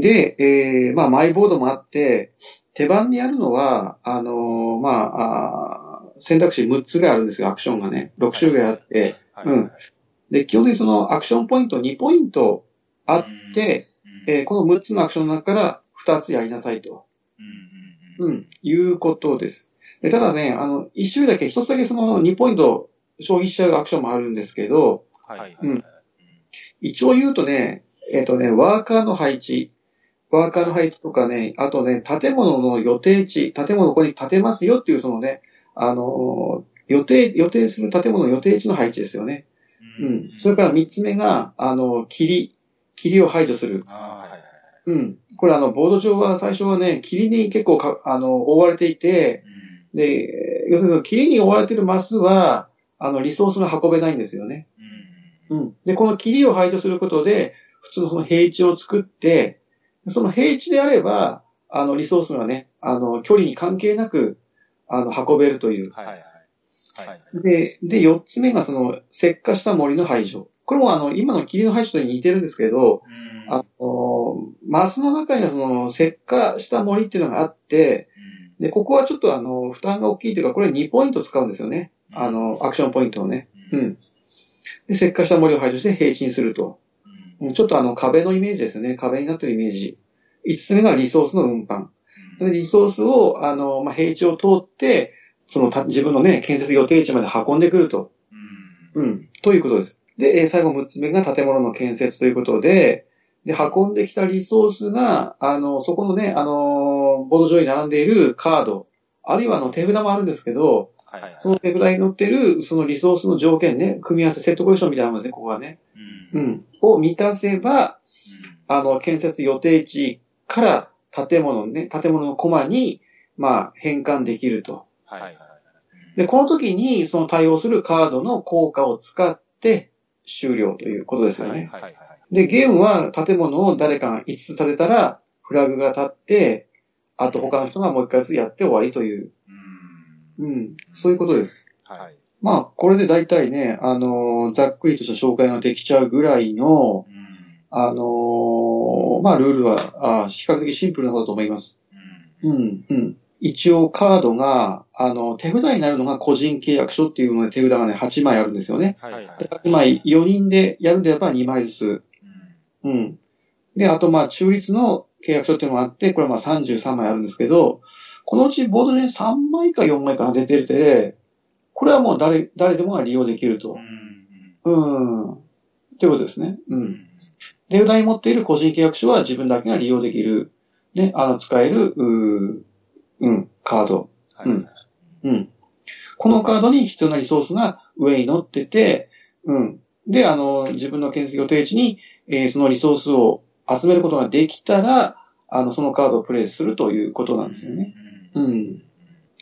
で、まあ、マイボードもあって、手番にあるのは、まあ、選択肢6つぐらいあるんですよ、アクションがね。6種類あって、はいはいはい、うん。で、基本的にそのアクションポイント2ポイントあって、この6つのアクションの中から2つやりなさいと。うん、いうことです。で、ただね、1種類だけ、1つだけその2ポイント消費しちゃうアクションもあるんですけど、はい。うん。一応言うとね、ワーカーの配置。ワーカーの配置とかね、あとね、建物の予定地、建物ここに建てますよっていうそのね、予定する建物の予定地の配置ですよね。うん。それから3つ目が、霧を排除する。うん。これボード上は最初はね、霧に結構覆われていて、で、要するに霧に覆われているマスは、リソースの運べないんですよね。うん。で、この霧を排除することで、普通のその平地を作って、その平地であれば、リソースがね、距離に関係なく、運べるという。はいはいはい、で、4つ目がその、石化した森の排除。これも今の霧の排除と似てるんですけど、マスの中にはその、石化した森っていうのがあって、で、ここはちょっと負担が大きいというか、これ2ポイント使うんですよね。アクションポイントをね。うん。で、石化した森を排除して平地にすると。ちょっと壁のイメージですよね。壁になってるイメージ。5つ目がリソースの運搬。でリソースを、まあ、平地を通って、その自分のね、建設予定地まで運んでくると。うん。ということです。で、最後6つ目が建物の建設ということで、で、運んできたリソースが、そこのね、ボード上に並んでいるカード、あるいは手札もあるんですけど、はいはいはい、その手札に載ってる、そのリソースの条件ね、組み合わせ、セットコレクションみたいなものですね、ここはね。うん。を満たせば、建設予定地から建物のコマに、まあ、変換できると。はいはいはい。で、この時に、その対応するカードの効果を使って終了ということですよね。はいはいはい。で、ゲームは建物を誰かが5つ建てたら、フラグが立って、あと他の人がもう一回ずつやって終わりという。うん。そういうことです。はい。まあ、これで大体ね、ざっくりとした紹介ができちゃうぐらいの、まあ、ルールは、比較的シンプルな方だと思います。うん、うん。一応、カードが、手札になるのが個人契約書っていうので、手札がね、8枚あるんですよね。はい、はい。8枚、4人でやるんであれば2枚ずつ。うん。で、あと、まあ、中立の契約書っていうのがあって、これはまあ33枚あるんですけど、このうちボードに3枚か4枚かな出てて、これはもう誰でもが利用できると。うん。ということですね。うん。手札に持っている個人契約書は自分だけが利用できる。ね、使える、カード。うん。うん。このカードに必要なリソースが上に載ってて、うん。で、自分の建設予定地に、そのリソースを集めることができたら、そのカードをプレイするということなんですよね。うん。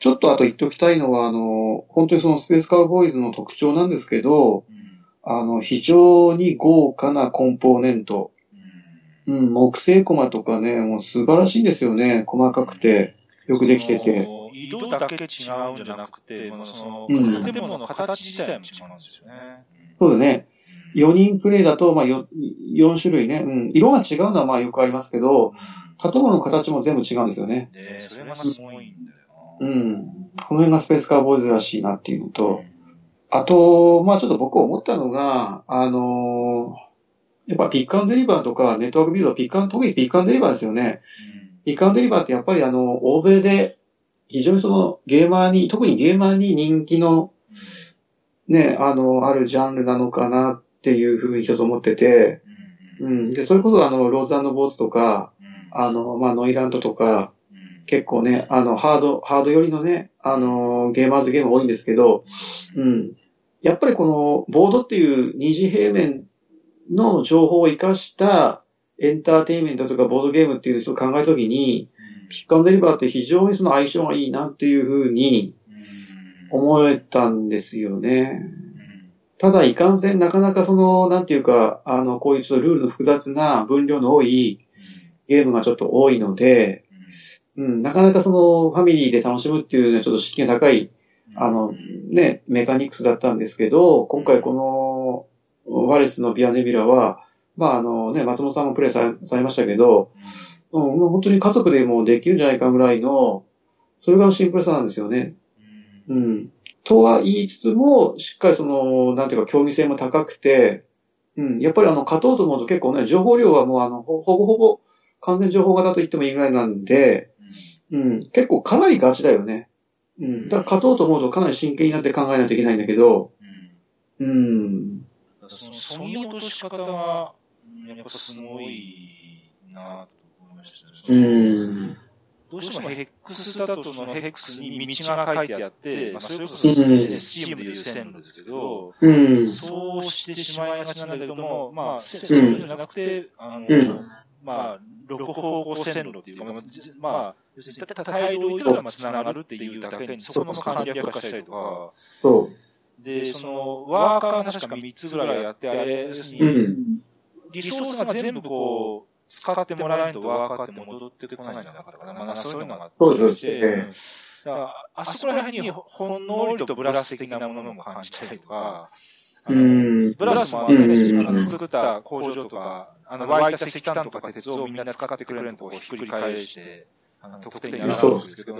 ちょっとあと言っておきたいのは、本当にそのスペースカウボーイズの特徴なんですけど、非常に豪華なコンポーネント。うん、木製コマとかね、もう素晴らしいんですよね。細かくて、よくできてて。色だけ違うんじゃなくて、建物の形自体も違うんですよね。そうだね。4人プレイだと、まあ、4種類ね、うん。色が違うのはまあよくありますけど、建物の形も全部違うんですよね。で、それがすごいんだよ。うん。この辺がスペースカーボーイズらしいなっていうのと、あと、まぁ、ちょっと僕思ったのが、やっぱピックアンデリバーとかネットワークビルドは特にピックアンデリバーですよね。ピックアンデリバーってやっぱり欧米で非常にそのゲーマーに、特にゲーマーに人気の、ね、あるジャンルなのかなっていうふうに一つ思ってて、うん。で、それこそローズ&ボーツとか、まぁ、ノイランドとか、結構ね、ハード寄りのね、ゲーマーズゲーム多いんですけど、うん。やっぱりこの、ボードっていう二次平面の情報を活かしたエンターテインメントとかボードゲームっていうのを考えるときに、ピックアンドリバーって非常にその相性がいいなっていうふうに思えたんですよね。ただ、いかんせんなかなかその、なんていうか、こういうちょっとルールの複雑な分量の多い、ゲームがちょっと多いので、うん、なかなかそのファミリーで楽しむっていうのはちょっと敷居が高い、ね、メカニクスだったんですけど、今回このワレスのビアネビュラは、まあね、松本さんもプレイされましたけど、うん、本当に家族でもできるんじゃないかぐらいの、それがシンプルさなんですよね。うん。とは言いつつも、しっかりその、なんていうか、競技性も高くて、うん。やっぱり勝とうと思うと結構ね、情報量はもうほぼ完全情報型と言ってもいいぐらいなんで、うん。結構かなりガチだよね。うん。だから勝とうと思うとかなり真剣になって考えないといけないんだけど、うん。その、そぎ落とし方が、やっぱすごいなと思いましたね。うん。どうしてもヘックスだとそのヘックスに道が書いてあって、まあ、それこそスチームでいう線路ですけど、うん、そうしてしまいがちなんだけども、まあ、そういうのじゃなくて、まあ、6方向線路っていうか、まあ、要するに、大量に繋がるっていうだけに、そこの簡略化したりとか、そうで、その、ワーカーが確か3つぐらいやって、あれ、要するに、リソースが全部こう、使ってもらえないとワーカーって戻ってこないんだから、まあ、そういうのがあって、そうですね。あそこら辺にほんのりとブラス的なものも感じたりとか、ブラスも作った工場とか、湧いた石炭とか鉄をみんな使ってくれるとこをひっくり返して、特定に表すんですけど、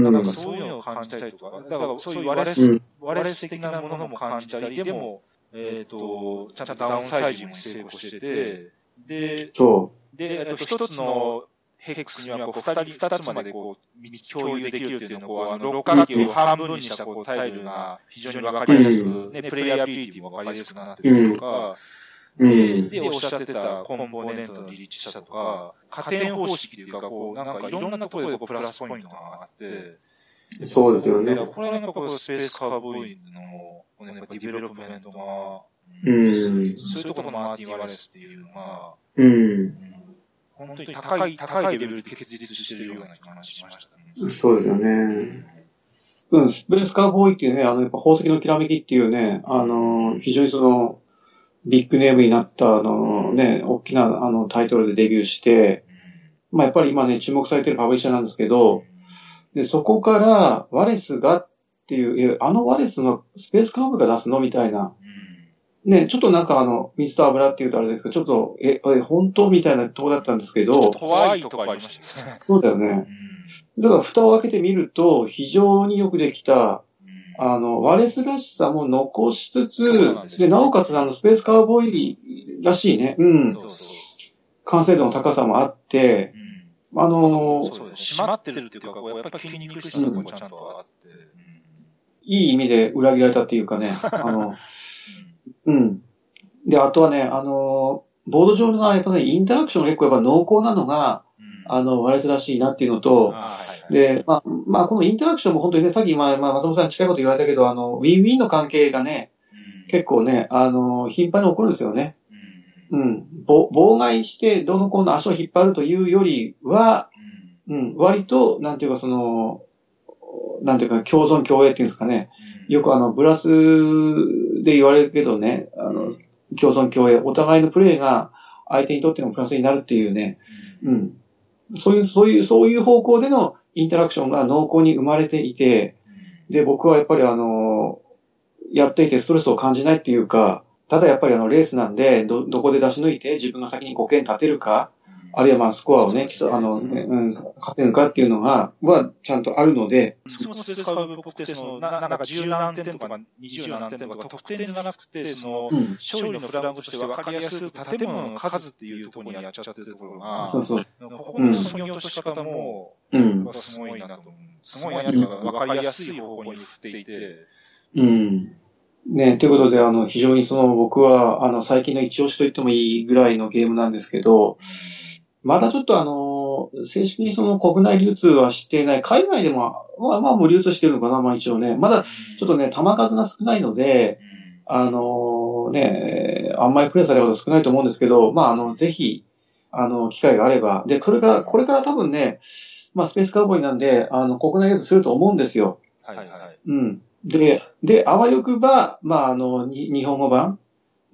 なんかそういうのを感じたりとか、だからそういうワレス的なものも感じたり、でも、ちゃんとダウンサイジングに成功してて、で、一つのヘックスにはこう二つまでこう共有できるっていうのを六角形を半分にしたこうタイルが非常にわかりやすく、ね、プレイヤビリティもわかりやすくなってるとか、で、おっしゃってたコンポーネントのリリーチしたとか、加点方式っていうかこうなんかいろんなところでこうプラスポイントがあって、そうですよね。これなんかこうスペースカーボーイのなんかディベロップメントがそういうところのマーティン・ワレスっていうのが、本当に高いレベルで結実しているような感じしましたね。そうですよね。うん、スペースカーボーイっていうね、やっぱ宝石のきらめきっていうね、非常にその、ビッグネームになった、ね、大きなタイトルでデビューして、まあやっぱり今ね、注目されているパブリッシャーなんですけど、で、そこから、ワレスがっていう、ワレスのスペースカーボーイが出すのみたいな、ね、ちょっとなんかミスター油って言うとあれですけど、ちょっと、本当みたいなとこだったんですけど。ちょっと怖いとこありましたね。そうだよね。だから、蓋を開けてみると、非常によくできた、ワレスらしさも残しつつ、で、なおかつスペースカーボーイらしいね、そうそう。完成度の高さもあって、閉まってるっていうか、やっぱり筋肉質もちゃんとあって、いい意味で裏切られたっていうかね、うん。で、あとはね、ボード上のやっぱね、インタラクションが結構やっぱ濃厚なのが、ワレスらしいなっていうのと、で、まあ、このインタラクションも本当にね、さっき今、松本さんに近いこと言われたけど、ウィンウィンの関係がね、結構ね、頻繁に起こるんですよね。妨害して、どの子の足を引っ張るというよりは、割と、なんていうかその、なんていうか、共存共栄っていうんですかね。よくブラスで言われるけどね、共存共栄、お互いのプレーが相手にとってのプラスになるっていうね、そういう方向でのインタラクションが濃厚に生まれていて、で、僕はやっぱりやっていてストレスを感じないっていうか、ただやっぱりレースなんで、どこで出し抜いて自分が先に5点立てるか、あるいはまあスコアをね、勝てるかっていうのが、ちゃんとあるので。そもそも使う僕って、なんか10何点とか20何点とか得点じゃなくて、勝利のフラグとして分かりやすく建物の数っていうところにやっちゃってるところが、ここのそぎ落とし方も、すごいなと思う。すごいなと分かりやすい方向に振っていて。ね、ということで、非常に僕は、最近の一押しと言ってもいいぐらいのゲームなんですけど、まだちょっと正式に国内流通はしていない、海外でも、まあもう流通してるのかな、まあ一応ね。まだちょっとね、弾数が少ないので、ね、あんまりプレイされること少ないと思うんですけど、まあぜひ、機会があれば。で、これから多分ね、まあスペースカウボーイなんで、国内流通すると思うんですよ。で、あわよくば、まあ日本語版、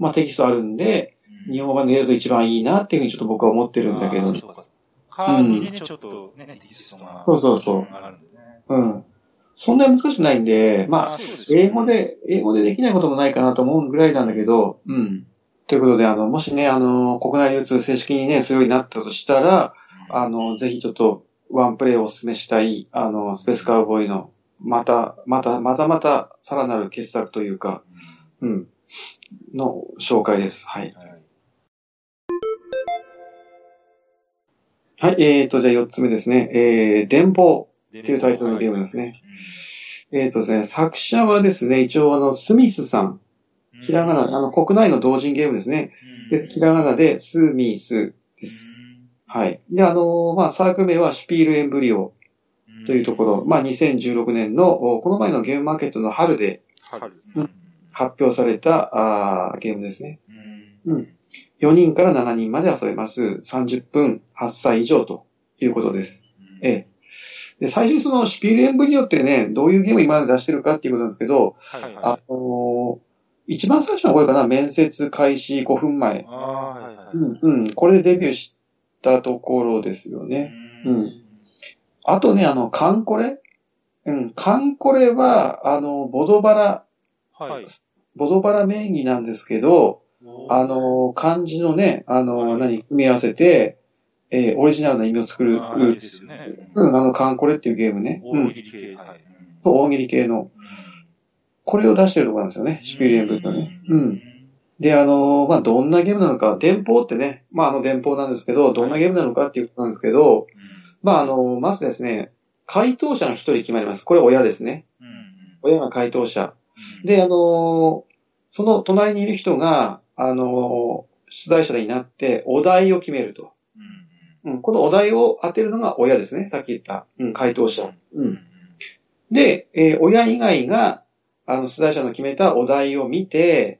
まあテキストあるんで、日本版でやると一番いいなっていうふうにちょっと僕は思ってるんだけど。カーディでちょっとね、テキストがあるんで、ね。そうそうそう。うん。そんなに難しくないんで、まあ、英語でできないこともないかなと思うぐらいなんだけど、うん。ということで、もしね、国内流通正式にね、するようになったとしたら、ぜひちょっと、ワンプレイをお勧めしたい、スペースカウボーイの、また、さらなる傑作というか、うん。の紹介です。はい。はい、じゃあ4つ目ですね。電報っていうタイトルのゲームですね。ですね、作者はですね、一応スミスさん。ひらがな、国内の同人ゲームですね。で、ひらがなで、スミスです。はい。で、まあ、サークル名はシュピールエンブリオというところ、まあ、2016年の、この前のゲームマーケットの春で、うん、発表されたゲームですね。うん。4人から7人まで遊べます。30分、8歳以上ということです。ええ。で、最初にシュピールエンブリオってね、どういうゲーム今まで出してるかっていうことなんですけど、はいはい、一番最初のこれかな、面接開始5分前。あはいはい、うんうん。これでデビューしたところですよね。うん。あとね、カンコレうん。カンコレは、はい。ボドバラ名義なんですけど、漢字のね、はい、組み合わせて、オリジナルな意味を作る。いいですよね。うん、カンコレっていうゲームね。大喜利系。うんはい、そう、大喜利系の。うんこれを出してるところなんですよね。シュピールエンブリオね。うん。で、まあ、どんなゲームなのか、電報ってね、まあ、電報なんですけど、どんなゲームなのかっていうことなんですけど、うん、まあ、まずですね、回答者が一人決まります。これ親ですね。うん、親が回答者。うん、で、その隣にいる人が、出題者になって、お題を決めると。うんうん、このお題を当てるのが親ですね。さっき言った、うん、回答者。うん、で、親以外が、出題者の決めたお題を見て、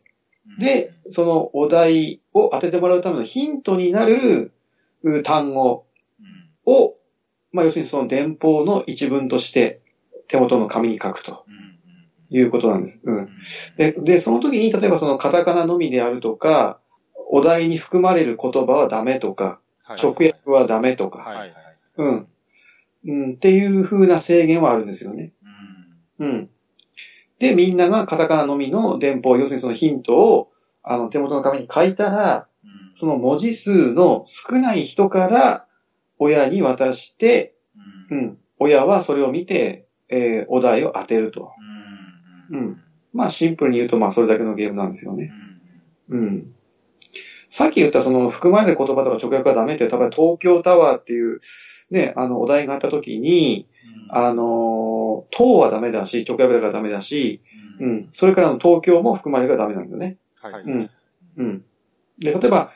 で、そのお題を当ててもらうためのヒントになる単語を、まあ、要するにその電報の一文として手元の紙に書くということなんです。うん、で、その時に、例えばそのカタカナのみであるとか、お題に含まれる言葉はダメとか、直訳はダメとか、うん、うん。っていう風な制限はあるんですよね。うんで、みんながカタカナのみの電報、要するにそのヒントを、手元の紙に書いたら、その文字数の少ない人から親に渡して、うん、うん、親はそれを見て、お題を当てると。うん。まあ、シンプルに言うと、まあ、それだけのゲームなんですよね。うん。さっき言った、含まれる言葉とか直訳がダメって、例えば東京タワーっていう、ね、お題があったときに、党はダメだし、直訳だからダメだし、うん、うん、それからの東京も含まれるからダメなんだよね。はい。うん。うん。で、例えば、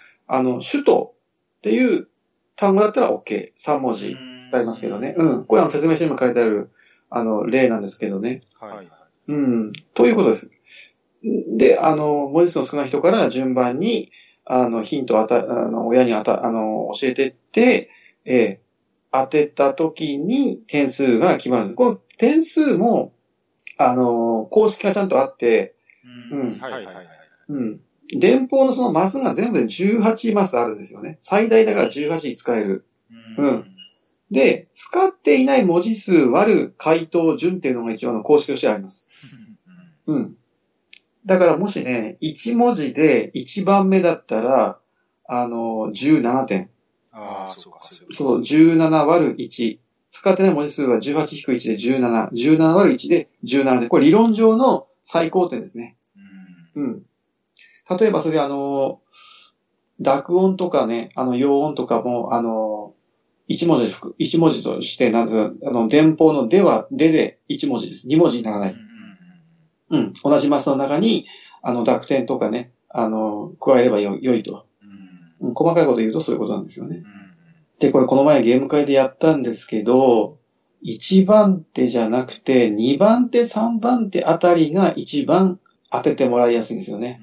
首都っていう単語だったら OK。3文字使いますけどね。うん。これ説明書にも書いてある、例なんですけどね。はい。うん。ということです。で、文字数の少ない人から順番に、ヒントを親に教えてって、当てたときに点数が決まるんです。この点数も、公式がちゃんとあって、うん。はいはいはい。うん。電報のそのマスが全部で18マスあるんですよね。最大だから18使える。うん。で、使っていない文字数割る回答順っていうのが一応公式としてあります。うん。だからもしね、1文字で1番目だったら、17点。ああ、そうか。そう、17÷1。使ってない文字数は 18-1 で17。17÷1 で17で。これ理論上の最高点ですね。うん。例えばそれ濁音とかね、陽音とかも、1文字として、なんていう電報のでは、でで1文字です。2文字にならない。うん。同じマスの中に、濁点とかね、加えれば良いと。細かいこと言うとそういうことなんですよね。で、これこの前ゲーム会でやったんですけど、1番手じゃなくて、2番手、3番手あたりが一番当ててもらいやすいんですよね。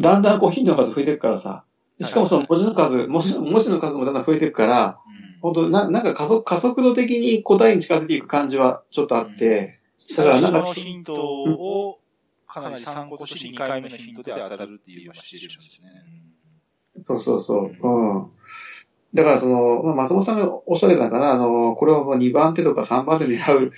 だんだんヒントの数増えていくからさ。しかもその文字の数もだんだん増えていくから、本当なんか加速度的に答えに近づいていく感じはちょっとあって、だから最初のヒントをかなり参考として2回目のヒントで当たるっていうシチュエーションですね。そうそうそう。うん。だからその、まあ、松本さんがおっしゃってたのかな、これを2番手とか3番手で狙う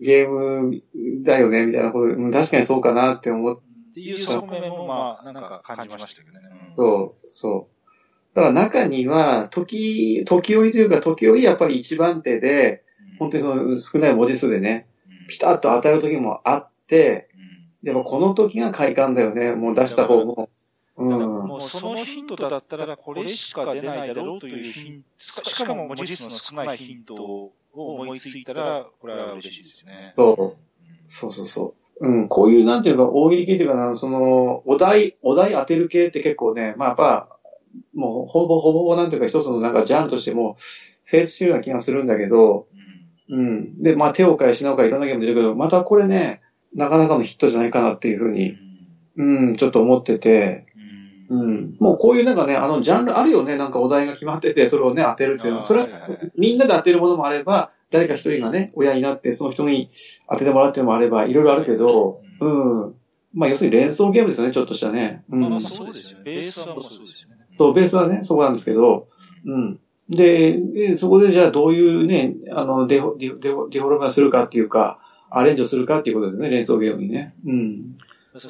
ゲームだよね、みたいなこと、うん、確かにそうかなって思って。っていう側面も、まあ、なんか感じましたけどね。そう、そう。だから中には、時折というか、時折やっぱり1番手で、本当にその少ない文字数でね、ピタッと当たる時もあって、でもこの時が快感だよね、もう出した方も。もうそのヒントだったらこれしか出ないだろうというヒント、しかも文字数の少ないヒントを思いついたら、これは嬉しいですね。そうそうそう。うん、こういうなんていうか、大喜利系というか、その、お題当てる系って結構ね、まあやっぱ、もうほぼなんていうか一つのなんかジャンルとしても成立してるような気がするんだけど、うん。で、まあ手を変え品を変えいろんなゲーム出るけど、またこれね、なかなかのヒットじゃないかなっていうふうに、うん、ちょっと思ってて、うん、もうこういうなんかね、ジャンルあるよね、なんかお題が決まってて、それをね、当てるっていうのは、それはみんなで当てるものもあれば、誰か一人がね、親になって、その人に当ててもらうっていうのもあれば、いろいろあるけど、うん。まあ、要するに連想ゲームですよね、ちょっとしたね。うん。まあ、そうですよね。ベースはもうそうですよね。そう、ベースはね、そこなんですけど、うん。で、そこでじゃあどういうね、デフォルメするかっていうか、アレンジをするかっていうことですね、連想ゲームにね。うん。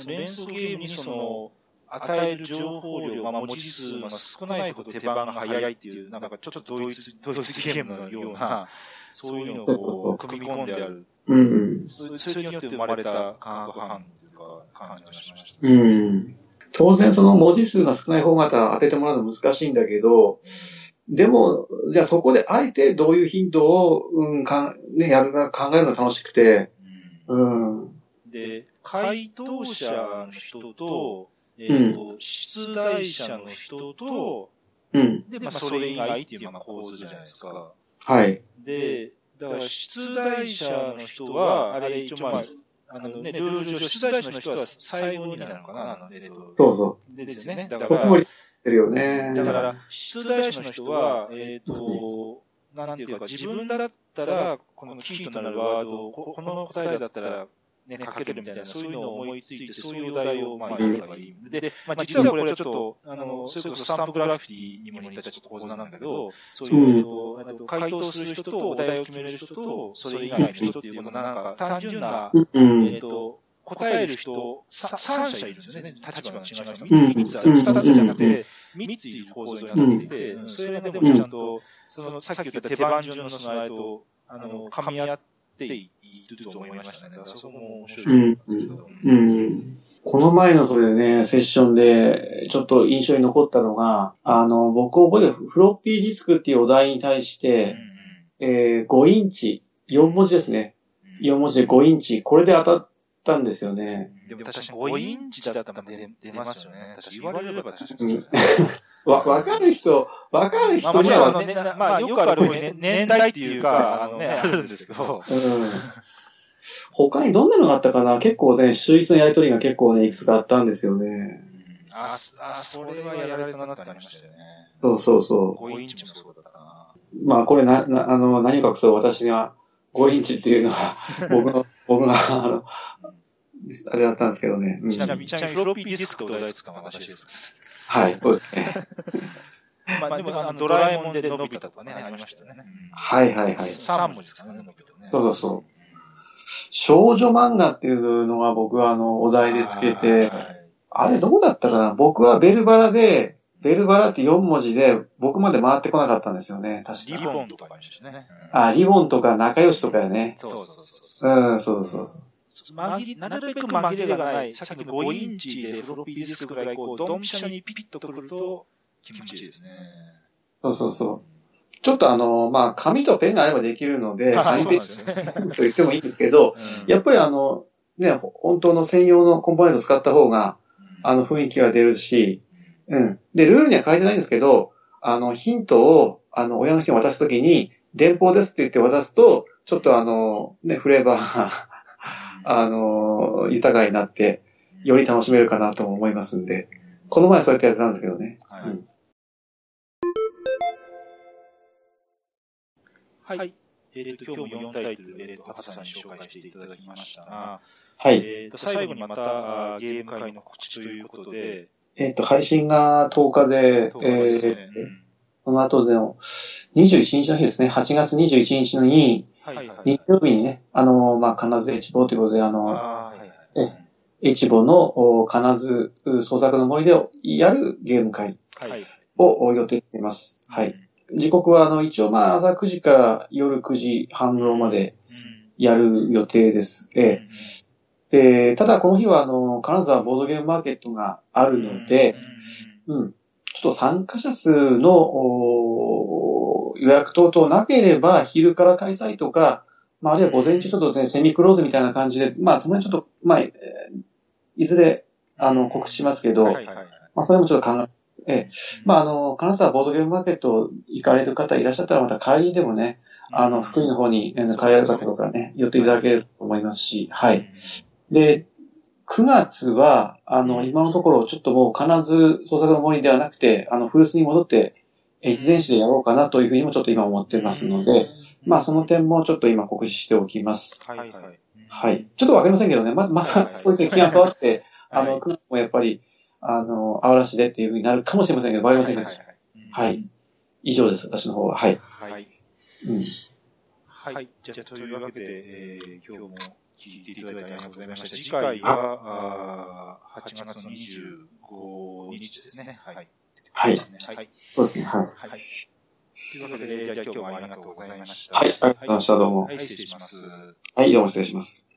連想ゲームにその、与える情報量が文字数が少ないほど手番が早いっていう、なんかちょっと同一ゲームのような、そういうのを組み込んである。うん。それによって生まれた感覚反応というか、感じがしました。うん。当然その文字数が少ない方々当ててもらうの難しいんだけど、でも、じゃあそこであえてどういう頻度を、やるか考えるのが楽しくて、うん。で、回答者の人と、出題者の人と、うん、で、まあ、それ以外っていうような構図じゃないですか。はい。で、だから、出題者の人は、あれ、一応、まあ、ルール上、出題者の人は最後になるのかな、そうそう。ですよね。だから、出題者の人は、なんていうか、自分だったら、このキーとなるワード、この答えだったら、ね、かけるみたいな、そういうのを思いついて、そういうお題を、まあ、言えばいい。で、まあ、実はこれはちょっと、それこそスタンプグラフィティにも似たちょっと構造なんだけど、そういう、回答する人と、お題を決める人と、それ以外の人っていうことの、なんか、単純な、答える人、3者いるんですよね。立場の違い人。3つある。2つじゃなくて、3ついる構造になっていて、それでもちゃんと、さっき言った手番順のそのあれと、噛み合って、いいと思いましたね。そこも面白い。うん。この前のそれでね、セッションで、ちょっと印象に残ったのが、僕覚えてるフロッピーディスクっていうお題に対して、5インチ、4文字ですね。4文字で5インチ、これで当たったんですよね。でも確かに5インチだったら出ますよね。確かに言われれば確かに。わかる人には、まあ、よくある年代っていうか、あるんですけど。うん。他にどんなのがあったかな、結構ね、秀逸のやりとりが結構ね、いくつかあったんですよね。それはやられたなってありましたよね。そうそうそう。5インチもそうだったな。まあ、これ何かくそう、私には5インチっていうのは、僕が、あれだったんですけどね。ちなみにフロッピーディスクとお題使うのは私ですか？はい、そうですね。まあ、でも、ドラえもんでのび太とかね、ありましたよね。はいはいはい。3文字ですかね、のび太ね。そうそうそう。少女漫画っていうのが僕はお題でつけて、あれどこだったかな、僕はベルバラって4文字で僕まで回ってこなかったんですよね、確かに。リボンとかありましたね。リボンとか仲良しとかよね。そうそうそう。うん、そうそうそう。なるべく紛れがない、さっきの5インチでフロッピーディスクぐらいこう、ドンピシャにピピッとくると気持ちいいですね。そうそうそう。ちょっとまあ、紙とペンがあればできるので、紙ペンと言ってもいいんですけど、やっぱりね、本当の専用のコンポーネントを使った方が、雰囲気が出るし、うん。で、ルールには書いてないんですけど、ヒントを、親の人に渡すときに、電報ですって言って渡すと、ちょっとね、フレーバーが、豊かになって、より楽しめるかなと思いますんで、この前そうやってやってたんですけどね。はい。うん、はい。今日も4タイトル、畑さんに紹介していただきましたが、はい。最後にまた、ゲーム会の告知ということで、配信が10日で、その後での21日の日ですね、8月21日の日、はいはい、日曜日にね、金津H坊ということで、H坊の金津創作の森でやるゲーム会を予定しています。はい。時刻は、一応、朝9時から夜9時半頃までやる予定です。で、ただこの日は、金沢ボードゲームマーケットがあるので、ちょっと参加者数の予約等々なければ、昼から開催とか、あるいは午前中ちょっとね、セミクローズみたいな感じで、その辺ちょっと、いずれ、告知しますけど、それもちょっと考え、金沢ボードゲームマーケット行かれる方いらっしゃったら、また帰りでもね、福井の方に帰られた方からね、寄っていただけると思いますし、はい。で、9月は、今のところ、ちょっともう、金津創作の森ではなくて、古巣に戻って、越前市でやろうかなというふうにもちょっと今思ってますので、その点もちょっと今告知しておきます。はいはい。はい。ちょっとわかりませんけどね、また、そういう気が変わって、9月もやっぱり、あわらしでっていうふうになるかもしれませんけど、わかりませんけど。はい。以上です、私の方は。はい。はい。はい。じゃあ、というわけで、今日も、聞いていただいてありがとうございました。次回は8月の25日ですね。はい。はい。そうですね。はい。というわけで、じゃあ今日はありがとうございました。はい。ありがとうございました。どうも。はい、失礼します。はい、どうも失礼します。